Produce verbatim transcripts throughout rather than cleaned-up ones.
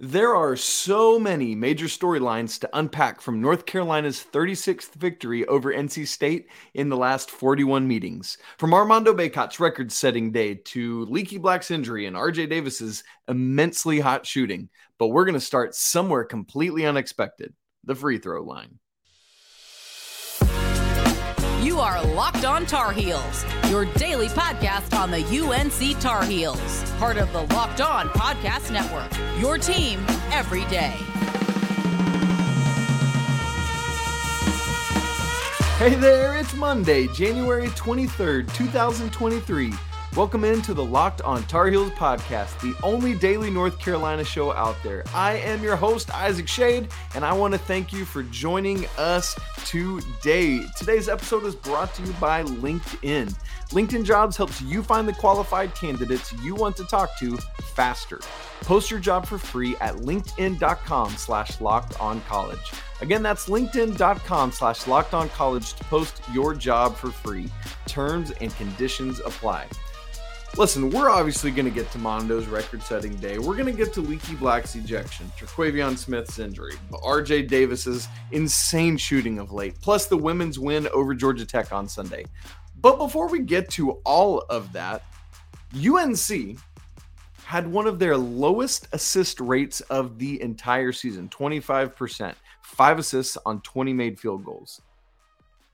There are so many major storylines to unpack from North Carolina's thirty-sixth victory over N C State in the last forty-one meetings. From Armando Bacot's record-setting day to Leaky Black's injury and R J Davis's immensely hot shooting. But we're going to start somewhere completely unexpected, the free throw line. You are Locked On Tar Heels, your daily podcast on the U N C Tar Heels, part of the Locked On Podcast Network, your team every day. Hey there, it's Monday, January twenty-third, twenty twenty-three. Welcome into the Locked On Tar Heels podcast, the only daily North Carolina show out there. I am your host, Isaac Shade, and I want to thank you for joining us today. Today's episode is brought to you by LinkedIn. LinkedIn Jobs helps you find the qualified candidates you want to talk to faster. Post your job for free at linkedin.com slash locked on college. Again, that's linkedin.com slash locked on college to post your job for free. Terms and conditions apply. Listen, we're obviously going to get to Mondo's record-setting day. We're going to get to Leaky Black's ejection, Terquavion Smith's injury, R J Davis's insane shooting of late, plus the women's win over Georgia Tech on Sunday. But before we get to all of that, U N C had one of their lowest assist rates of the entire season, twenty-five percent, five assists on twenty made field goals.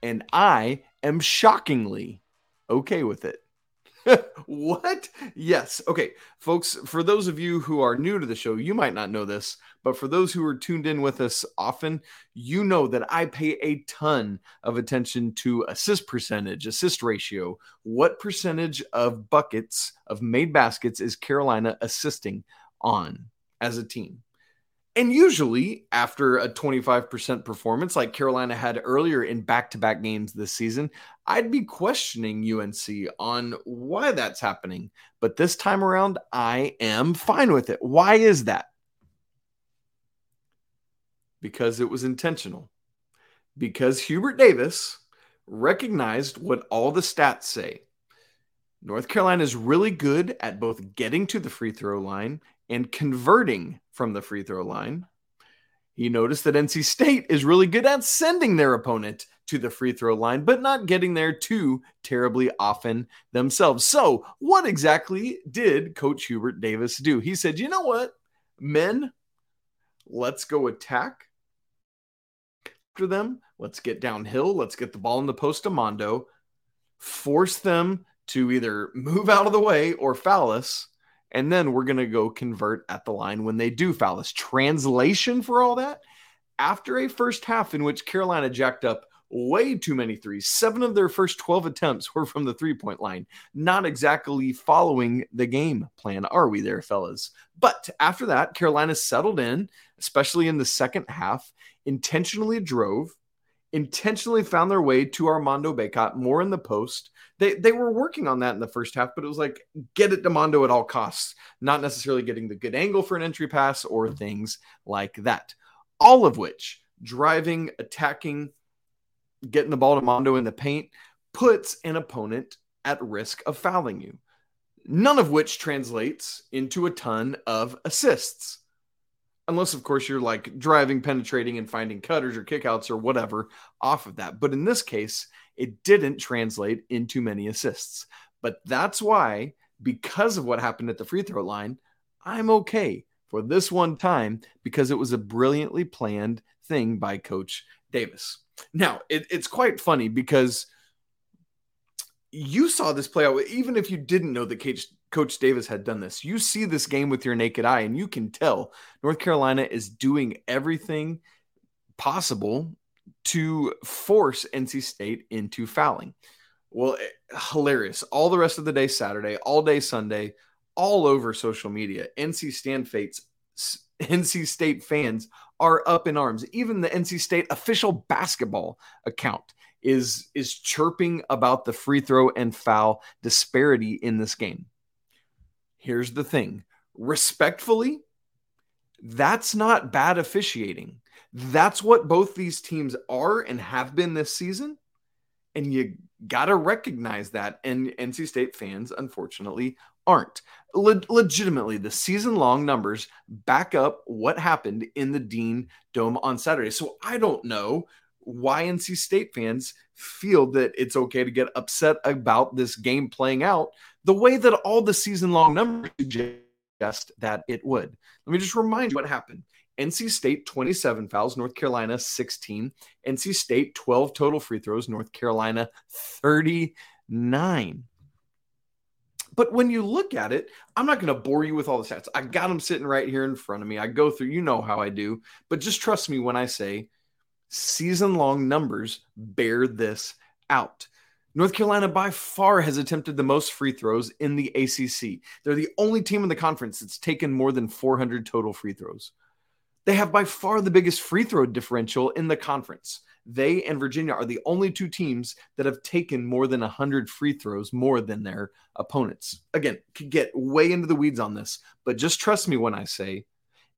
And I am shockingly okay with it. What? Yes. Okay, folks, for those of you who are new to the show, you might not know this, but for those who are tuned in with us often, you know that I pay a ton of attention to assist percentage, assist ratio. What percentage of buckets, of made baskets, is Carolina assisting on as a team? And usually after a twenty-five percent performance like Carolina had earlier in back-to-back games this season, I'd be questioning U N C on why that's happening. But this time around, I am fine with it. Why is that? Because it was intentional. Because Hubert Davis recognized what all the stats say. North Carolina is really good at both getting to the free throw line and converting from the free throw line. He noticed that N C State is really good at sending their opponent to the free throw line, but not getting there too terribly often themselves. So what exactly did Coach Hubert Davis do? He said, you know what, men, let's go attack after them. Let's get downhill. Let's get the ball in the post to Mondo, force them to either move out of the way or foul us. And then we're going to go convert at the line when they do foul us. Translation for all that, after a first half in which Carolina jacked up way too many threes, seven of their first twelve attempts were from the three-point line. Not exactly following the game plan, are we there, fellas? But after that, Carolina settled in, especially in the second half, intentionally drove, intentionally found their way to Armando Bacot, more in the post. They they were working on that in the first half, but it was like, get it to Mondo at all costs, not necessarily getting the good angle for an entry pass or things like that. All of which, driving, attacking, getting the ball to Mondo in the paint, puts an opponent at risk of fouling you. None of which translates into a ton of assists. Unless, of course, you're like driving, penetrating, and finding cutters or kickouts or whatever off of that. But in this case, it didn't translate into many assists. But that's why, because of what happened at the free throw line, I'm okay for this one time because it was a brilliantly planned thing by Coach Davis. Now, it, it's quite funny because you saw this play out, even if you didn't know that Coach Coach Davis had done this. You see this game with your naked eye, and you can tell North Carolina is doing everything possible to force N C State into fouling. Well, it, hilarious. All the rest of the day Saturday, all day Sunday, all over social media, N C State fans are up in arms. Even the N C State official basketball account is, is chirping about the free throw and foul disparity in this game. Here's the thing. Respectfully, that's not bad officiating. That's what both these teams are and have been this season. And you got to recognize that. And N C State fans, unfortunately, aren't. le- legitimately the season-long numbers back up what happened in the Dean Dome on Saturday. So I don't know why N C State fans feel that it's okay to get upset about this game playing out the way that all the season-long numbers suggest that it would. Let me just remind you what happened. N C State, twenty-seven fouls, North Carolina, sixteen. N C State, twelve total free throws, North Carolina, thirty-nine. But when you look at it, I'm not going to bore you with all the stats. I got them sitting right here in front of me. I go through, you know how I do. But just trust me when I say season-long numbers bear this out. North Carolina by far has attempted the most free throws in the A C C. They're the only team in the conference that's taken more than four hundred total free throws. They have by far the biggest free throw differential in the conference. They and Virginia are the only two teams that have taken more than one hundred free throws more than their opponents. Again, could get way into the weeds on this, but just trust me when I say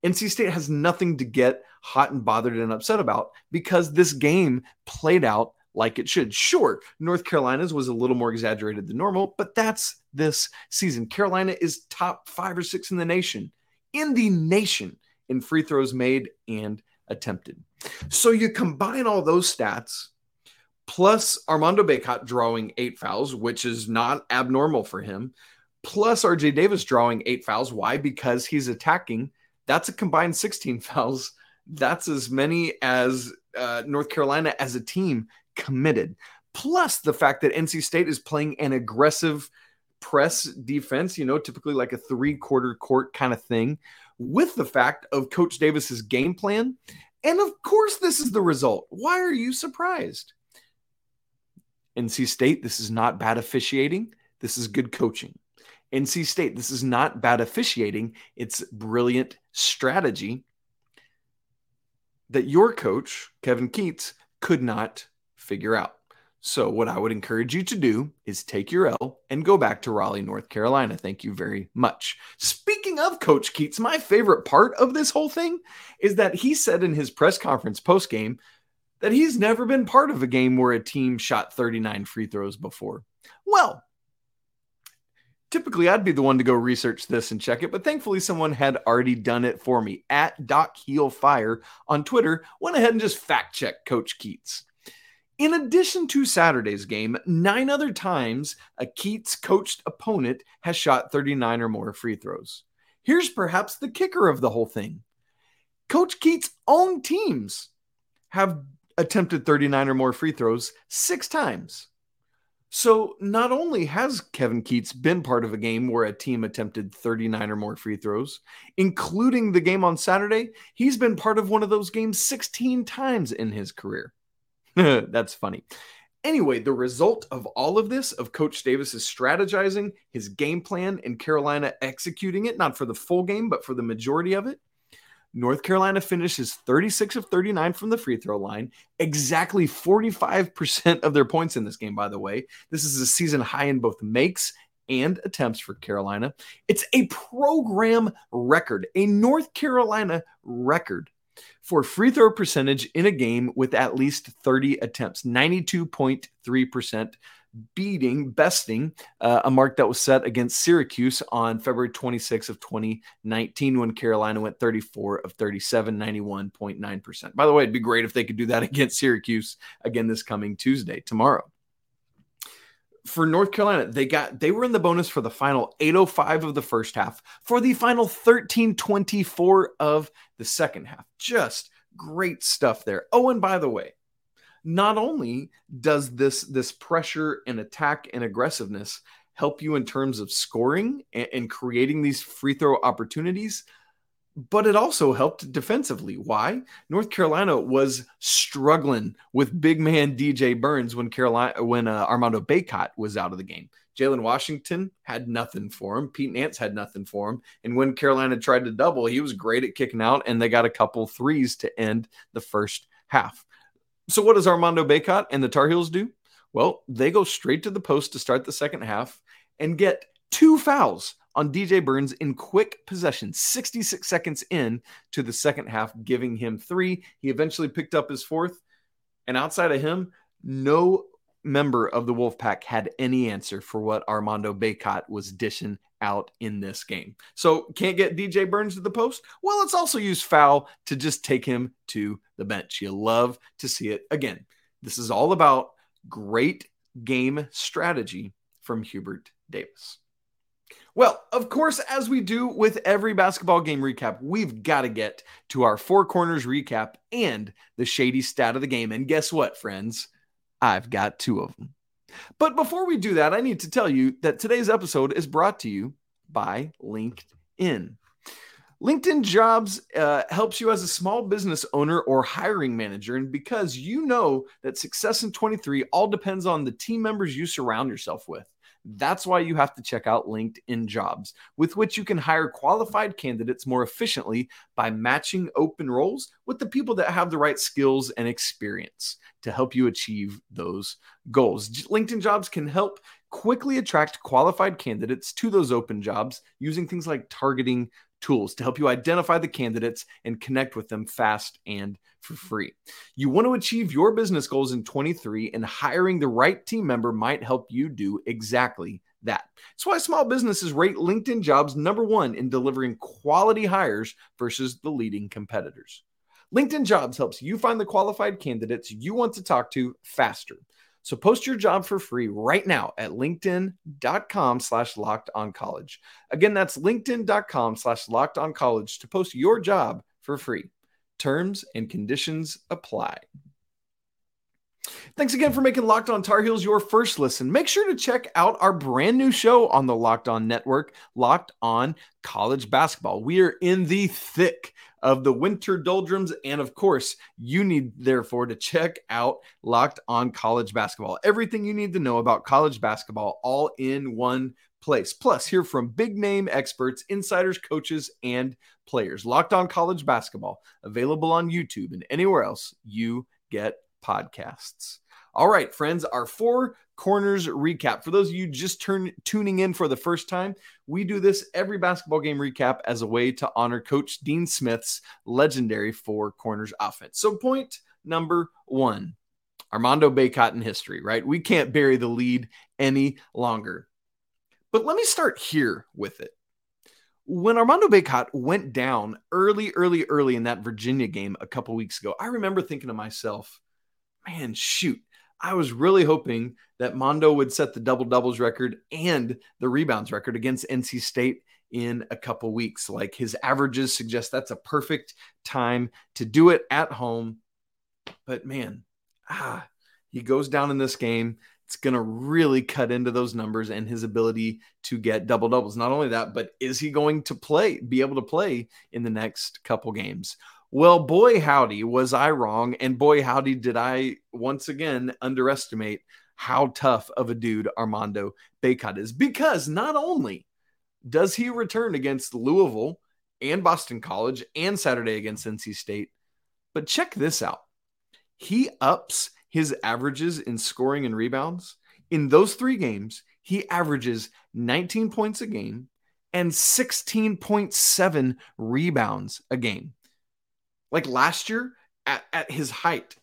N C State has nothing to get hot and bothered and upset about because this game played out like it should. Sure, North Carolina's was a little more exaggerated than normal, but that's this season. Carolina is top five or six in the nation. In the nation. In free throws made and attempted. So you combine all those stats, plus Armando Bacot drawing eight fouls, which is not abnormal for him, plus R J Davis drawing eight fouls. Why? Because he's attacking. That's a combined sixteen fouls. That's as many as uh, North Carolina as a team committed. Plus the fact that N C State is playing an aggressive press defense, you know, typically like a three-quarter court kind of thing, with the fact of Coach Davis's game plan. And of course, this is the result. Why are you surprised? N C State, this is not bad officiating. This is good coaching. N C State, this is not bad officiating. It's brilliant strategy that your coach, Kevin Keats, could not figure out. So what I would encourage you to do is take your L and go back to Raleigh, North Carolina. Thank you very much. Speaking of Coach Keats, my favorite part of this whole thing is that he said in his press conference postgame that he's never been part of a game where a team shot thirty-nine free throws before. Well, typically I'd be the one to go research this and check it, but thankfully someone had already done it for me. At Doc Heel Fire on Twitter went ahead and just fact check Coach Keats. In addition to Saturday's game, nine other times a Keats-coached opponent has shot thirty-nine or more free throws. Here's perhaps the kicker of the whole thing. Coach Keats' own teams have attempted thirty-nine or more free throws six times. So not only has Kevin Keats been part of a game where a team attempted thirty-nine or more free throws, including the game on Saturday, he's been part of one of those games sixteen times in his career. That's funny. Anyway, the result of all of this, of Coach Davis's strategizing, his game plan, and Carolina executing it, not for the full game, but for the majority of it, North Carolina finishes thirty-six of thirty-nine from the free throw line, exactly forty-five percent of their points in this game, by the way. This is a season high in both makes and attempts for Carolina. It's a program record, a North Carolina record for free throw percentage in a game with at least thirty attempts, ninety-two point three percent, beating, besting uh, a mark that was set against Syracuse on February twenty-sixth of twenty nineteen when Carolina went thirty-four of thirty-seven, ninety-one point nine percent. By the way, it'd be great if they could do that against Syracuse again this coming Tuesday, tomorrow. For North Carolina, they got they were in the bonus for the final eight oh five of the first half, for the final thirteen twenty-four of the second half. Just great stuff there. Oh, and by the way, not only does this, this pressure and attack and aggressiveness help you in terms of scoring and, and creating these free throw opportunities, but it also helped defensively. Why? North Carolina was struggling with big man D J Burns when Carolina when uh, Armando Bacot was out of the game. Jalen Washington had nothing for him. Pete Nance had nothing for him. And when Carolina tried to double, he was great at kicking out, and they got a couple threes to end the first half. So what does Armando Bacot and the Tar Heels do? Well, they go straight to the post to start the second half and get two fouls on D J Burns in quick possession, sixty-six seconds in to the second half, giving him three. He eventually picked up his fourth, and outside of him, no member of the Wolfpack had any answer for what Armando Bacot was dishing out in this game. So can't get D J Burns to the post? Well, let's also use foul to just take him to the bench. You love to see it. Again, this is all about great game strategy from Hubert Davis. Well, of course, as we do with every basketball game recap, we've got to get to our Four Corners recap and the shady stat of the game. And guess what, friends? I've got two of them. But before we do that, I need to tell you that today's episode is brought to you by LinkedIn. LinkedIn Jobs uh, helps you as a small business owner or hiring manager. And because you know that success in twenty-three all depends on the team members you surround yourself with, that's why you have to check out LinkedIn Jobs, with which you can hire qualified candidates more efficiently by matching open roles with the people that have the right skills and experience to help you achieve those goals. LinkedIn Jobs can help quickly attract qualified candidates to those open jobs using things like targeting tools to help you identify the candidates and connect with them fast and for free. You want to achieve your business goals in twenty-three, and hiring the right team member might help you do exactly that. That's why small businesses rate LinkedIn Jobs number one in delivering quality hires versus the leading competitors. LinkedIn Jobs helps you find the qualified candidates you want to talk to faster. So post your job for free right now at linkedin.com slash locked on college. Again, that's linkedin.com slash locked on college to post your job for free. Terms and conditions apply. Thanks again for making Locked On Tar Heels your first listen. Make sure to check out our brand new show on the Locked On Network, Locked On College Basketball. We are in the thick of the winter doldrums, and of course, you need, therefore, to check out Locked On College Basketball. Everything you need to know about college basketball all in one place. Plus, hear from big-name experts, insiders, coaches, and players. Locked On College Basketball, available on YouTube and anywhere else you get podcasts. All right, friends, our Four Corners recap. For those of you just turn, tuning in for the first time, we do this every basketball game recap as a way to honor Coach Dean Smith's legendary Four Corners offense. So point number one, Armando Bacot in history, right? We can't bury the lead any longer. But let me start here with it. When Armando Bacot went down early, early, early in that Virginia game a couple weeks ago, I remember thinking to myself, man, shoot, I was really hoping that Mondo would set the double-doubles record and the rebounds record against N C State in a couple weeks. Like, his averages suggest that's a perfect time to do it at home. But man, ah, he goes down in this game. It's going to really cut into those numbers and his ability to get double-doubles. Not only that, but is he going to play, be able to play in the next couple games? Well, boy, howdy, was I wrong. And boy, howdy, did I once again underestimate how tough of a dude Armando Bacot is. Because not only does he return against Louisville and Boston College and Saturday against N C State, but check this out. He ups his averages in scoring and rebounds. In those three games, he averages nineteen points a game and sixteen point seven rebounds a game. Like last year, at, at his height,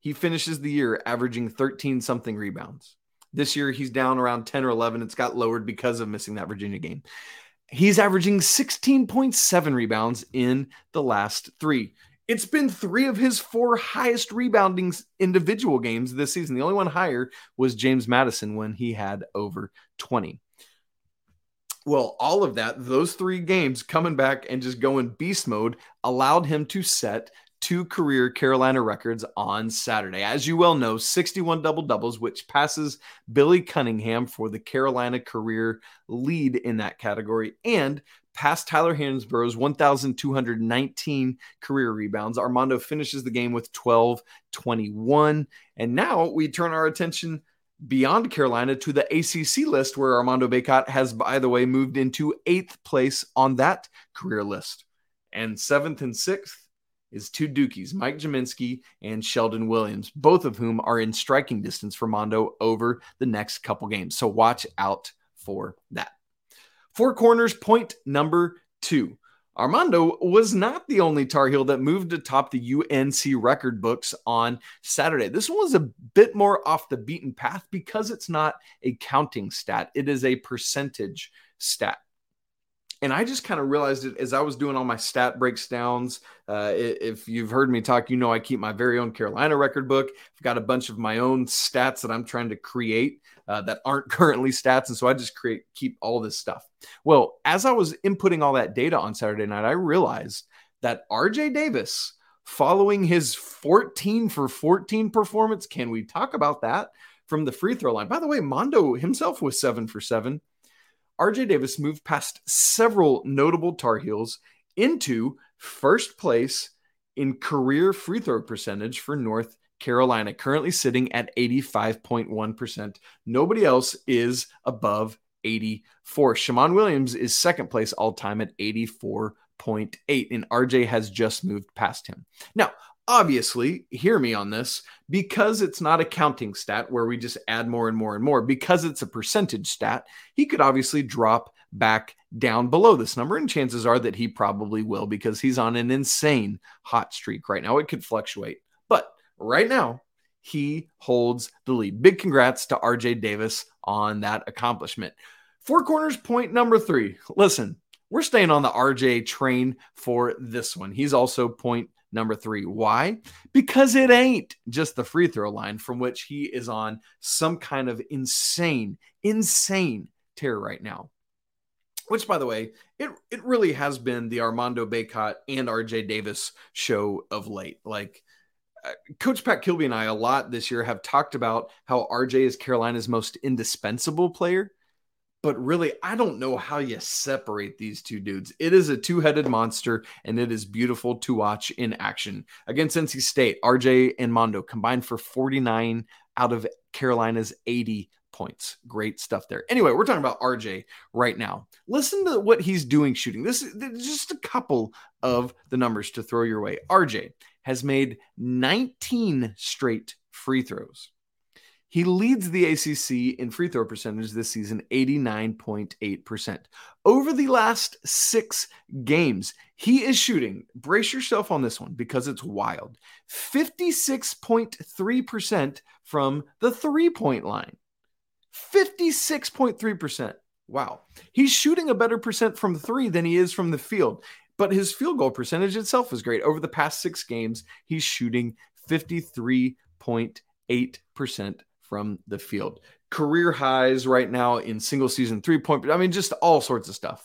he finishes the year averaging thirteen-something rebounds. This year, he's down around ten or eleven. It's got lowered because of missing that Virginia game. He's averaging sixteen point seven rebounds in the last three. It's been three of his four highest rebounding individual games this season. The only one higher was James Madison when he had over twenty. Well, all of that, those three games coming back and just going beast mode allowed him to set two career Carolina records on Saturday. As you well know, sixty-one double-doubles, which passes Billy Cunningham for the Carolina career lead in that category, and past Tyler Hansbrough's one thousand two hundred nineteen career rebounds. Armando finishes the game with twelve twenty-one. And now we turn our attention beyond Carolina to the A C C list, where Armando Bacot has, by the way, moved into eighth place on that career list. And seventh and sixth is two Dukies, Mike Jaminski and Sheldon Williams, both of whom are in striking distance for Mondo over the next couple games. So watch out for that. Four Corners, point number two. Armando was not the only Tar Heel that moved atop the U N C record books on Saturday. This one was a bit more off the beaten path because it's not a counting stat. It is a percentage stat. And I just kind of realized it as I was doing all my stat breakdowns. Uh, if you've heard me talk, you know I keep my very own Carolina record book. I've got a bunch of my own stats that I'm trying to create uh, that aren't currently stats. And so I just create, keep all this stuff. Well, as I was inputting all that data on Saturday night, I realized that R J Davis, following his fourteen for fourteen performance, can we talk about that from the free throw line? By the way, Mondo himself was seven for seven. R J Davis moved past several notable Tar Heels into first place in career free throw percentage for North Carolina, currently sitting at eighty-five point one percent. Nobody else is above eighty-four. Shaman Williams is second place all time at eighty-four point eight, and R J has just moved past him. Now, obviously, hear me on this, because it's not a counting stat where we just add more and more and more, because it's a percentage stat, he could obviously drop back down below this number, and chances are that he probably will because he's on an insane hot streak right now. It could fluctuate, but right now he holds the lead. Big congrats to R J Davis on that accomplishment. Four Corners point number three. Listen, we're staying on the R J train for this one. He's also point number three. Why? Because it ain't just the free throw line, from which he is on some kind of insane, insane tear right now. Which, by the way, it, it really has been the Armando Bacot and R J Davis show of late. Like, uh, Coach Pat Kilby and I a lot this year have talked about how R J is Carolina's most indispensable player. But really, I don't know how you separate these two dudes. It is a two-headed monster, and it is beautiful to watch in action. Against N C State, R J and Mondo combined for forty-nine out of Carolina's eighty points. Great stuff there. Anyway, we're talking about R J right now. Listen to what he's doing shooting. This is just a couple of the numbers to throw your way. R J has made nineteen straight free throws. He leads the A C C in free throw percentage this season, eighty-nine point eight percent. Over the last six games, he is shooting, brace yourself on this one because it's wild, fifty-six point three percent from the three-point line. fifty-six point three percent. Wow. He's shooting a better percent from three than he is from the field, but his field goal percentage itself is great. Over the past six games, he's shooting fifty-three point eight percent. From the field. Career highs right now in single season three-point. I mean, just all sorts of stuff.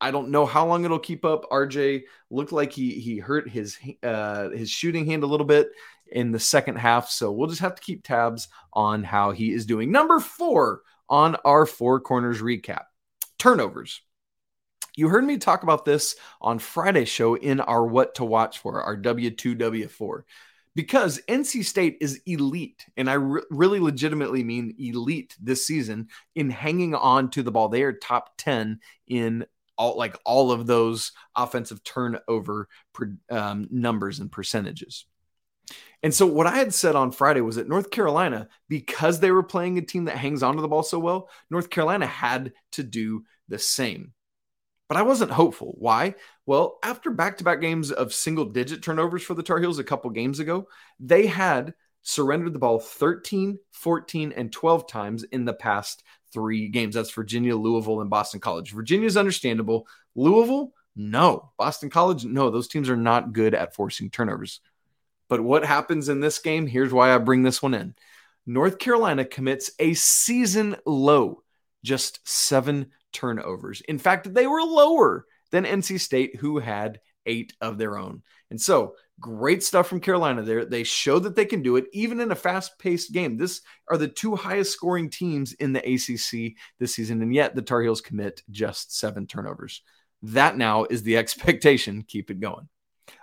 I don't know how long it'll keep up. R J looked like he he hurt his uh, his shooting hand a little bit in the second half, so we'll just have to keep tabs on how he is doing. Number four on our Four Corners recap. Turnovers. You heard me talk about this on Friday's show in our What to Watch For, our W two W four. Because N C State is elite, and I re- really legitimately mean elite this season in hanging on to the ball. They are top ten in all, like all of those offensive turnover per, um, numbers and percentages. And so what I had said on Friday was that North Carolina, because they were playing a team that hangs onto the ball so well, North Carolina had to do the same. But I wasn't hopeful. Why? Well, after back-to-back games of single-digit turnovers for the Tar Heels a couple games ago, they had surrendered the ball thirteen, fourteen, and twelve times in the past three games. That's Virginia, Louisville, and Boston College. Virginia's understandable. Louisville, no. Boston College, no. Those teams are not good at forcing turnovers. But what happens in this game? Here's why I bring this one in. North Carolina commits a season low, just seven turnovers. In fact, they were lower than N C State, who had eight of their own. And so great stuff from Carolina there. They show that they can do it even in a fast-paced game. This are the two highest scoring teams in the A C C this season, and yet the Tar Heels commit just seven turnovers. That now is the expectation. Keep it going.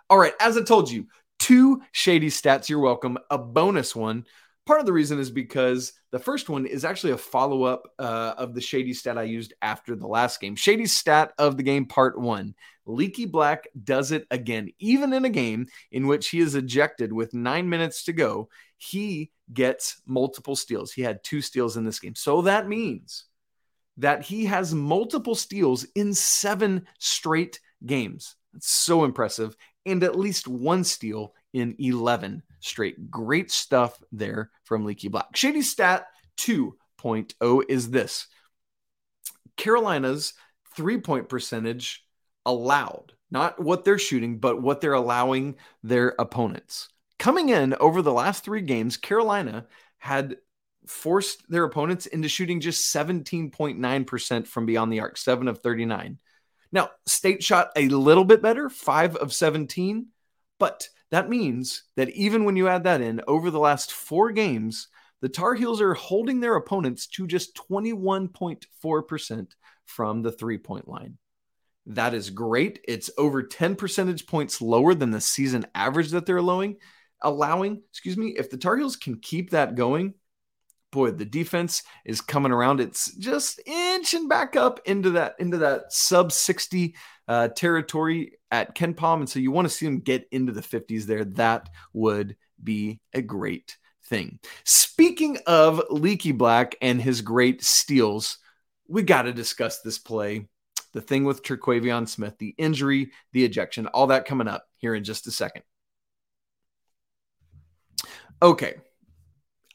All right, as I told you, two shady stats. You're welcome. A bonus one. Part of the reason is because the first one is actually a follow-up uh, of the shady stat I used after the last game. Shady stat of the game, part one. Leaky Black does it again. Even in a game in which he is ejected with nine minutes to go, he gets multiple steals. He had two steals in this game. So that means that he has multiple steals in seven straight games. That's so impressive. And at least one steal in eleven straight. Great stuff there from Leaky Black. Shady stat two point oh is this. Carolina's three-point percentage allowed, not what they're shooting, but what they're allowing their opponents. Coming in over the last three games, Carolina had forced their opponents into shooting just seventeen point nine percent from beyond the arc, seven of thirty-nine. Now, State shot a little bit better, five of seventeen, but that means that even when you add that in, over the last four games, the Tar Heels are holding their opponents to just twenty-one point four percent from the three-point line. That is great. It's over ten percentage points lower than the season average that they're allowing. Allowing, excuse me, if the Tar Heels can keep that going, boy, the defense is coming around. It's just inching back up into that into that sub sixty uh, territory at Ken Pom, and so you want to see them get into the fifties there. That would be a great thing. Speaking of Leaky Black and his great steals, we got to discuss this play. The thing with Terquavion Smith, the injury, the ejection, all that coming up here in just a second. Okay.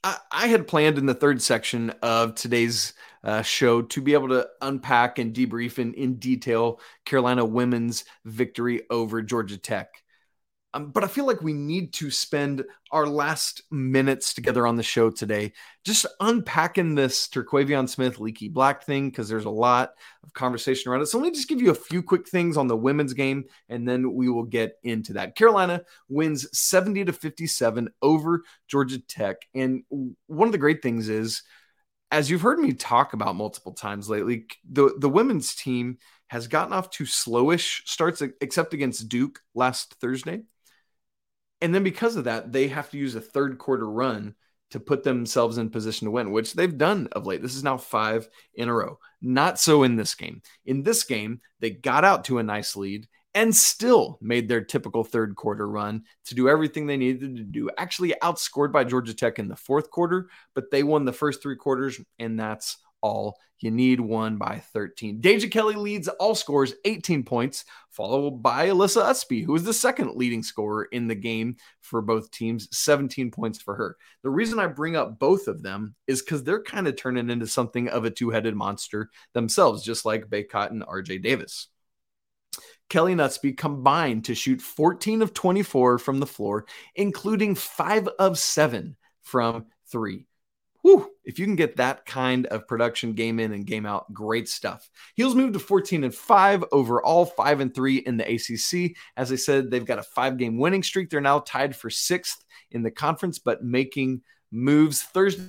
I, I had planned in the third section of today's uh, show to be able to unpack and debrief in, in detail Carolina women's victory over Georgia Tech. Um, but I feel like we need to spend our last minutes together on the show today just unpacking this Terquavion Smith, Leaky Black thing, because there's a lot of conversation around it. So let me just give you a few quick things on the women's game, and then we will get into that. Carolina wins seventy to fifty-seven over Georgia Tech. And one of the great things is, as you've heard me talk about multiple times lately, the, the women's team has gotten off to slowish starts, except against Duke last Thursday. And then because of that, they have to use a third quarter run to put themselves in position to win, which they've done of late. This is now five in a row. Not so in this game. In this game, they got out to a nice lead and still made their typical third quarter run to do everything they needed to do. Actually outscored by Georgia Tech in the fourth quarter, but they won the first three quarters, and that's all you need. One by thirteen. Deja Kelly leads all scores, eighteen points, followed by Alyssa Ustby, who is the second leading scorer in the game for both teams, seventeen points for her. The reason I bring up both of them is because they're kind of turning into something of a two-headed monster themselves, just like Bacot and R J Davis. Kelly and Ustby combined to shoot fourteen of twenty-four from the floor, including five of seven from three. Whew, if you can get that kind of production game in and game out, great stuff. Heels moved to fourteen and five overall, five and three in the A C C. As I said, they've got a five-game winning streak. They're now tied for sixth in the conference, but making moves. Thursday,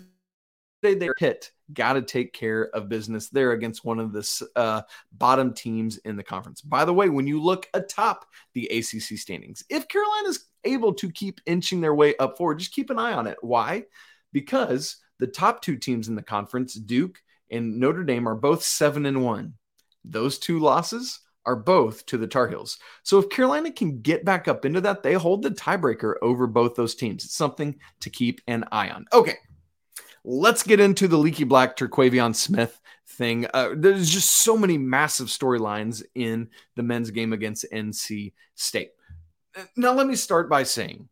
they hit. Got to take care of business there against one of the uh, bottom teams in the conference. By the way, when you look atop the A C C standings, if Carolina's able to keep inching their way up forward, just keep an eye on it. Why? Because the top two teams in the conference, Duke and Notre Dame, are both seven and one. Those two losses are both to the Tar Heels. So if Carolina can get back up into that, they hold the tiebreaker over both those teams. It's something to keep an eye on. Okay, let's get into the Leaky Black Terquavion Smith thing. Uh, there's just so many massive storylines in the men's game against N C State. Now, let me start by saying,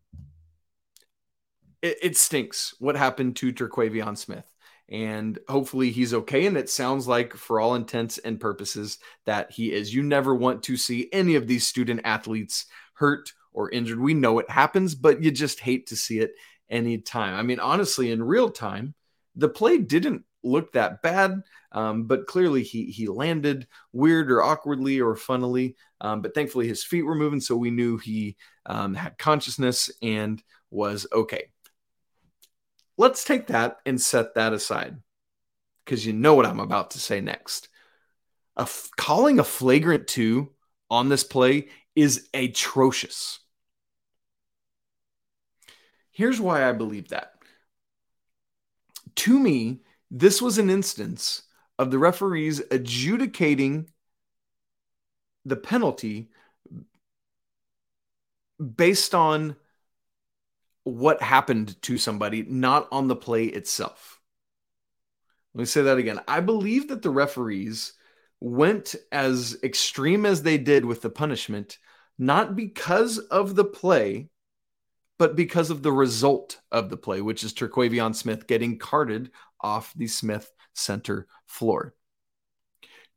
it stinks what happened to Terquavion Smith, and hopefully he's okay. And it sounds like, for all intents and purposes, that he is. You never want to see any of these student athletes hurt or injured. We know it happens, but you just hate to see it anytime. I mean, honestly, in real time, the play didn't look that bad, um, but clearly he, he landed weird or awkwardly or funnily. Um, but thankfully his feet were moving, so we knew he um, had consciousness and was okay. Let's take that and set that aside, because you know what I'm about to say next. A f- calling a flagrant two on this play is atrocious. Here's why I believe that. To me, this was an instance of the referees adjudicating the penalty based on what happened to somebody, not on the play itself. Let me say that again. I believe that the referees went as extreme as they did with the punishment, not because of the play, but because of the result of the play, which is Terquavion Smith getting carted off the Smith Center floor.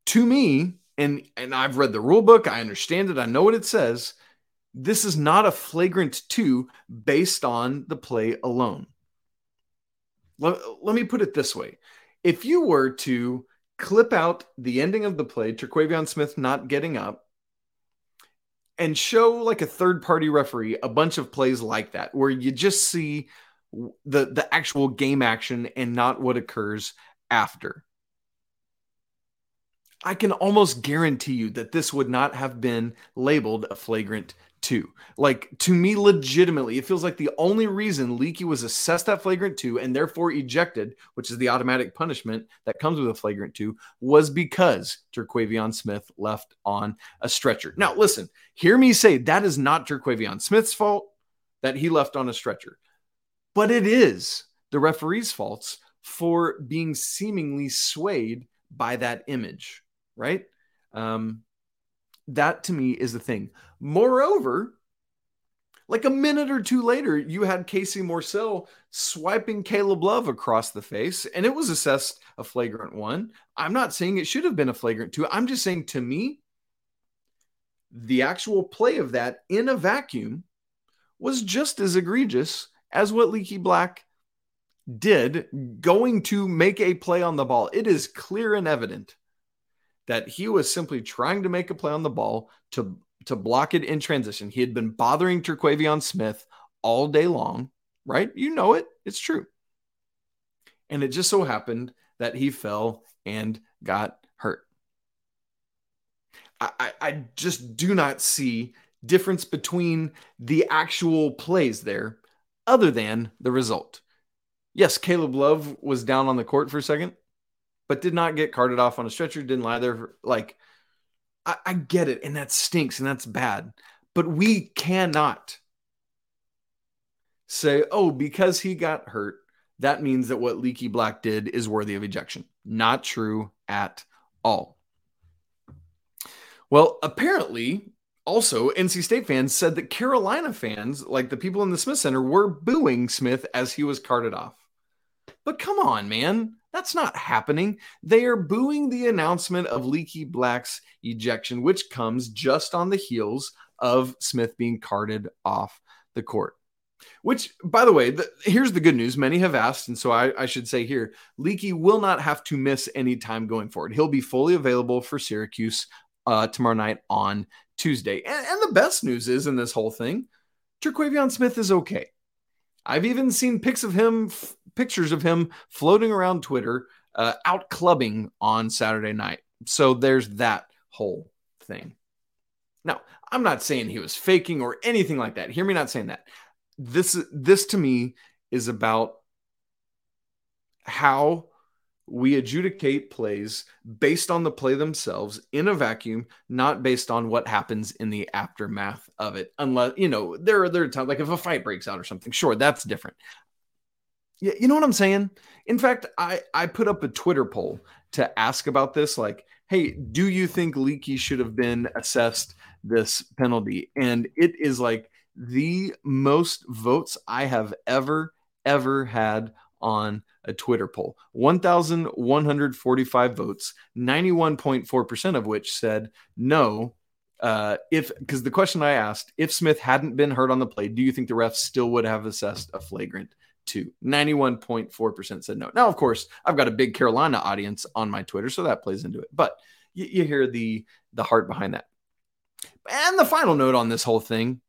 To me, and, and I've read the rule book, I understand it, I know what it says, this is not a flagrant two based on the play alone. Let, let me put it this way. If you were to clip out the ending of the play, Terquavion Smith not getting up, and show like a third-party referee a bunch of plays like that, where you just see the, the actual game action and not what occurs after, I can almost guarantee you that this would not have been labeled a flagrant two. Like, to me, legitimately, it feels like the only reason Leaky was assessed that flagrant two and therefore ejected, which is the automatic punishment that comes with a flagrant two, was because Terquavion Smith left on a stretcher. Now, listen, hear me say that is not Terquavion Smith's fault that he left on a stretcher, but it is the referee's faults for being seemingly swayed by that image. Right? Um, that to me is the thing. Moreover, like a minute or two later, you had Casey Morcell swiping Caleb Love across the face, and it was assessed a flagrant one. I'm not saying it should have been a flagrant two. I'm just saying, to me, the actual play of that in a vacuum was just as egregious as what Leaky Black did going to make a play on the ball. It is clear and evident that he was simply trying to make a play on the ball to, to block it in transition. He had been bothering Terquavion Smith all day long, right? You know it. It's true. And it just so happened that he fell and got hurt. I, I, I just do not see difference between the actual plays there other than the result. Yes, Caleb Love was down on the court for a second, but did not get carted off on a stretcher, didn't lie there. For, like, I, I get it, and that stinks, and that's bad. But we cannot say, oh, because he got hurt, that means that what Leaky Black did is worthy of ejection. Not true at all. Well, apparently, also, N C State fans said that Carolina fans, like the people in the Smith Center, were booing Smith as he was carted off. But come on, man. That's not happening. They are booing the announcement of Leaky Black's ejection, which comes just on the heels of Smith being carted off the court. Which, by the way, the, here's the good news. Many have asked, and so I, I should say here, Leaky will not have to miss any time going forward. He'll be fully available for Syracuse uh, tomorrow night on Tuesday. And, and the best news is in this whole thing, Terquavion Smith is okay. I've even seen pics of him, f- pictures of him floating around Twitter, uh, out clubbing on Saturday night. So there's that whole thing. Now, I'm not saying he was faking or anything like that. Hear me not saying that. This, this to me is about how we adjudicate plays based on the play themselves in a vacuum, not based on what happens in the aftermath of it. Unless, you know, there are there times, like if a fight breaks out or something, sure, that's different. Yeah, you know what I'm saying? In fact, I, I put up a Twitter poll to ask about this. Like, hey, do you think Leaky should have been assessed this penalty? And it is like the most votes I have ever, ever had on a Twitter poll. one thousand one hundred forty-five votes, ninety-one point four percent of which said no. Uh, if because the question I asked, if Smith hadn't been hurt on the play, do you think the refs still would have assessed a flagrant two? ninety-one point four percent said no. Now, of course, I've got a big Carolina audience on my Twitter, so that plays into it. But you, you hear the, the heart behind that. And the final note on this whole thing,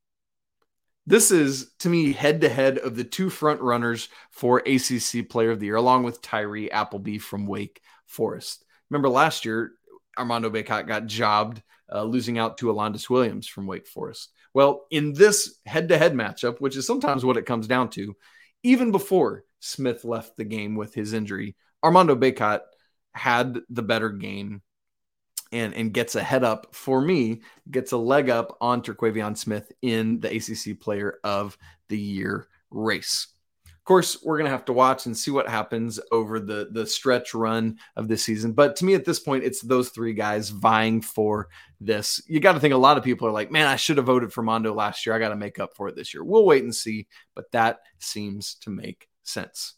this is, to me, head-to-head of the two front runners for A C C Player of the Year, along with Tyree Appleby from Wake Forest. Remember last year, Armando Bacot got jobbed, uh, losing out to Alondis Williams from Wake Forest. Well, in this head-to-head matchup, which is sometimes what it comes down to, even before Smith left the game with his injury, Armando Bacot had the better game And, and gets a head up for me, gets a leg up on Terquavion Smith in the A C C Player of the Year race. course, we're going to have to watch and see what happens over the, the stretch run of this season. But to me at this point, it's those three guys vying for this. You got to think a lot of people are like, man, I should have voted for Mondo last year. I got to make up for it this year. We'll wait and see. But that seems to make sense.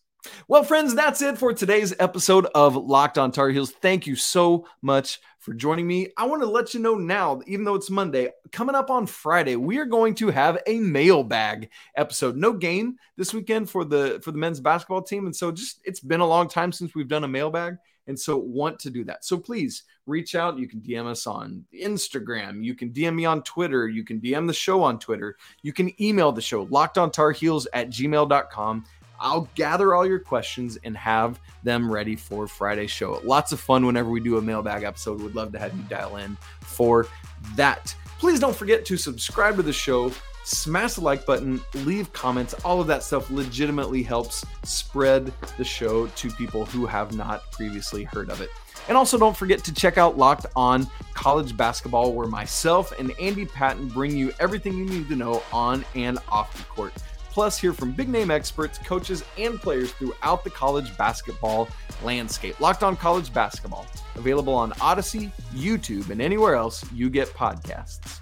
Well, friends, that's it for today's episode of Locked On Tar Heels. Thank you so much for joining me. I want to let you know now, even though it's Monday, coming up on Friday, we are going to have a mailbag episode. No game this weekend for the for the men's basketball team. And so just it's been a long time since we've done a mailbag. And so want to do that. So please reach out. You can D M us on Instagram. You can D M me on Twitter. You can D M the show on Twitter. You can email the show, locked on tar heels at gmail dot com. I'll gather all your questions and have them ready for Friday's show. Lots of fun whenever we do a mailbag episode. Would love to have you dial in for that. Please don't forget to subscribe to the show, smash the like button, leave comments. All of that stuff legitimately helps spread the show to people who have not previously heard of it. And also don't forget to check out Locked On College Basketball, where myself and Andy Patton bring you everything you need to know on and off the court. Plus, hear from big-name experts, coaches, and players throughout the college basketball landscape. Locked On College Basketball, available on Odyssey, YouTube, and anywhere else you get podcasts.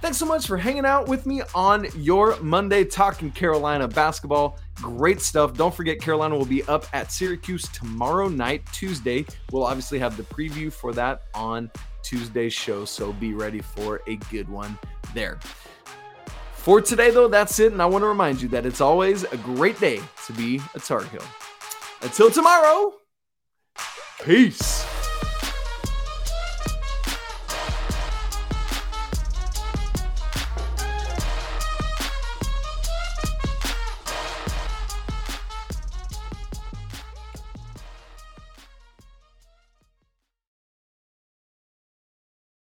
Thanks so much for hanging out with me on your Monday Talking Carolina Basketball. Great stuff. Don't forget, Carolina will be up at Syracuse tomorrow night, Tuesday. We'll obviously have the preview for that on Tuesday's show, so be ready for a good one there. For today, though, that's it, and I want to remind you that it's always a great day to be a Tar Heel. Until tomorrow, peace.